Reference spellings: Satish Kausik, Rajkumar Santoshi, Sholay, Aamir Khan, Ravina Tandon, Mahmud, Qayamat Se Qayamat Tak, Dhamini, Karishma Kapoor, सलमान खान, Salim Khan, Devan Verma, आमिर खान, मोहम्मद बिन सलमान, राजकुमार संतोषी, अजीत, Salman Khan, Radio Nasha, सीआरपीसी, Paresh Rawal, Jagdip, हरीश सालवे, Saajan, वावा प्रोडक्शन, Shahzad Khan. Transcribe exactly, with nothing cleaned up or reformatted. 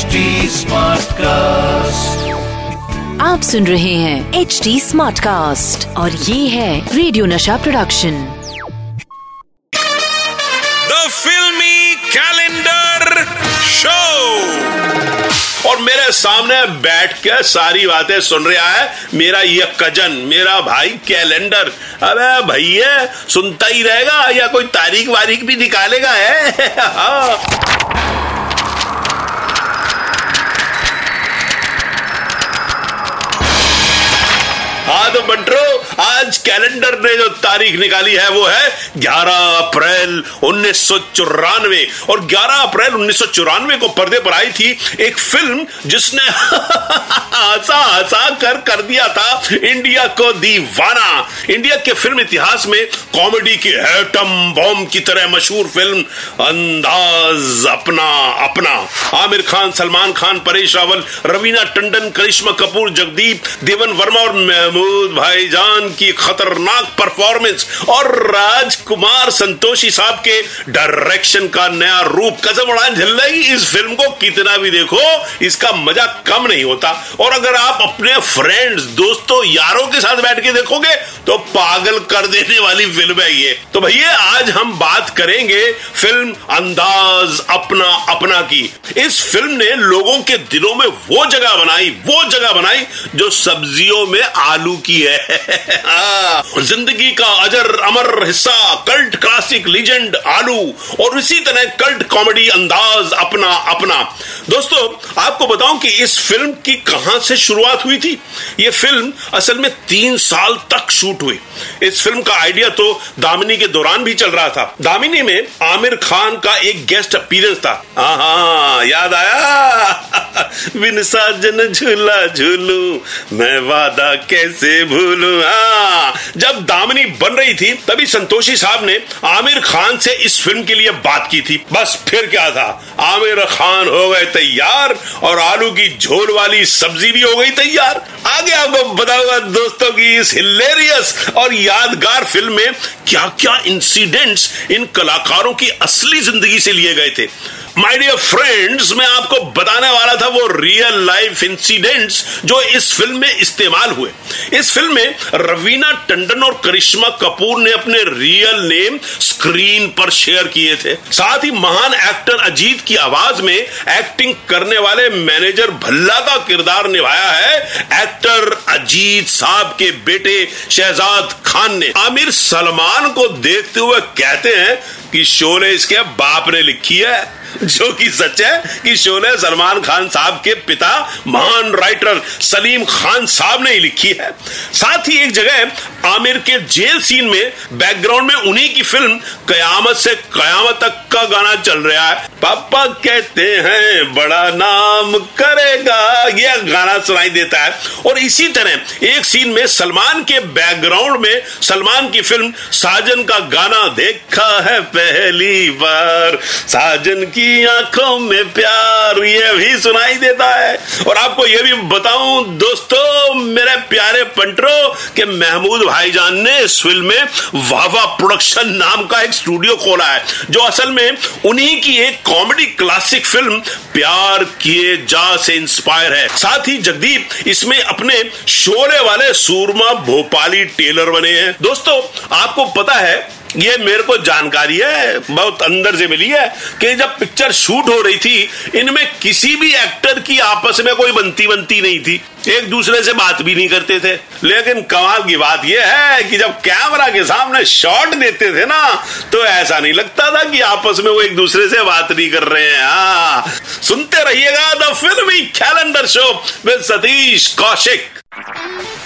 H D Smartcast, आप सुन रहे हैं एच डी स्मार्टकास्ट और ये है रेडियो नशा प्रोडक्शन। द फिल्मी कैलेंडर शो, और मेरे सामने बैठ के सारी बातें सुन रहा है मेरा ये कजन, मेरा भाई कैलेंडर। अबे भैया सुनता ही रहेगा या कोई तारीख वारीख भी निकालेगा है? हाँ तो बंटरो, आज कैलेंडर ने जो तारीख निकाली है वो है ग्यारह अप्रैल उन्नीस सौ चौरानवे। और ग्यारह अप्रैल उन्नीस सौ चौरानवे को पर्दे पर आई थी एक फिल्म जिसने हंसा हंसा कर कर दिया था इंडिया को दीवाना। इंडिया के फिल्म इतिहास में कॉमेडी की एटम बॉम्ब की तरह मशहूर फिल्म अंदाज अपना अपना। आमिर खान, सलमान खान, परेश रावल, रवीना टंडन, करिश्मा कपूर, जगदीप, देवन वर्मा और महमूद भाईजान की खतरनाक परफॉर्मेंस और राजकुमार संतोषी साहब के डायरेक्शन का नया रूप, कसम उड़ान झल्ला ही इस फिल्म को कितना भी देखो इसका मजा कम नहीं होता। और अगर आप अपने फ्रेंड्स, दोस्तों, यारों के साथ बैठ के देखोगे तो पागल कर देने वाली फिल्म है ये। तो भैया आज हम बात करेंगे फिल्म अंदाज अपना अपना की। इस फिल्म ने लोगों के दिलों में वो जगह बनाई वो जगह बनाई जो सब्जियों में आलू की है। जिंदगी का अजर अमर हिस्सा, कल्ट क्लासिक लीजेंड आलू, और इसी तरह कल्ट कॉमेडी अंदाज अपना अपना। दोस्तों आपको बताऊं कि इस फिल्म की कहां से शुरुआत हुई थी। ये फिल्म असल में तीन साल तक शूट हुई। इस फिल्म का आइडिया तो दामिनी के दौरान भी चल रहा था। दामिनी में आमिर खान का एक गेस्ट अपीयरेंस था। हाँ याद आया? बिन साजन झूला झूलू मैं वादा कैसे भूलू। हाँ, जब दामिनी बन रही थी तभी संतोषी साहब ने आमिर खान से इस फिल्म के लिए बात की थी। बस फिर क्या था, आमिर खान हो गए तैयार और आलू की झोल वाली सब्जी भी हो गई तैयार। आगे आपको बताऊंगा दोस्तों की इस हिलेरियस और यादगार फिल्म में क्या क्या इंसिडेंट्स इन कलाकारों की असली जिंदगी से लिए गए थे। माय डियर फ्रेंड्स, मैं आपको बताने वाला था वो रियल लाइफ इंसिडेंट्स जो इस फिल्म में इस्तेमाल हुए। इस फिल्म में रवीना टंडन और करिश्मा कपूर ने अपने रियल नेम स्क्रीन पर शेयर किए थे। साथ ही महान एक्टर अजीत की आवाज में एक्टिंग करने वाले मैनेजर भल्ला का किरदार निभाया है एक्टर अजीत साहब के बेटे शहजाद खान ने। आमिर सलमान को देखते हुए कहते हैं कि शोले इसके बाप ने लिखी है, जो कि सच है कि शोले सलमान खान साहब के पिता महान राइटर सलीम खान साहब ने ही लिखी है। साथ ही एक जगह आमिर के जेल सीन में बैकग्राउंड में उन्हीं की फिल्म कयामत से कयामत तक का गाना चल रहा है। पापा कहते हैं बड़ा नाम करेगा, यह गाना सुनाई देता है। और इसी तरह एक सीन में सलमान के बैकग्राउंड में सलमान की फिल्म साजन का गाना, देखा है पहली बार साजन की आंखों में प्यार, ये भी सुनाई देता है। और आपको ये भी बताऊं दोस्तों मेरे प्यारे पंटरो कि महमूद भाईजान ने इस फिल्म में वावा प्रोडक्शन नाम का एक स्टूडियो खोला है, जो असल में उन्हीं की एक कॉमेडी क्लासिक फिल्म प्यार किए जा से इंस्पायर है। साथ ही जगदीप इसमें अपने शोले वाले सूरमा भोपाली टेलर बने हैं। दोस्तों आपको पता है, ये मेरे को जानकारी है, बहुत अंदर से मिली है, कि जब पिक्चर शूट हो रही थी इनमें किसी भी एक्टर की आपस में कोई बनती बनती नहीं थी, एक दूसरे से बात भी नहीं करते थे। लेकिन कमाल की बात यह है कि जब कैमरा के सामने शॉट देते थे ना तो ऐसा नहीं लगता था कि आपस में वो एक दूसरे से बात नहीं कर रहे हैं। आ, सुनते रहिएगा द फिल्मी calendar show with Satish Kaushik.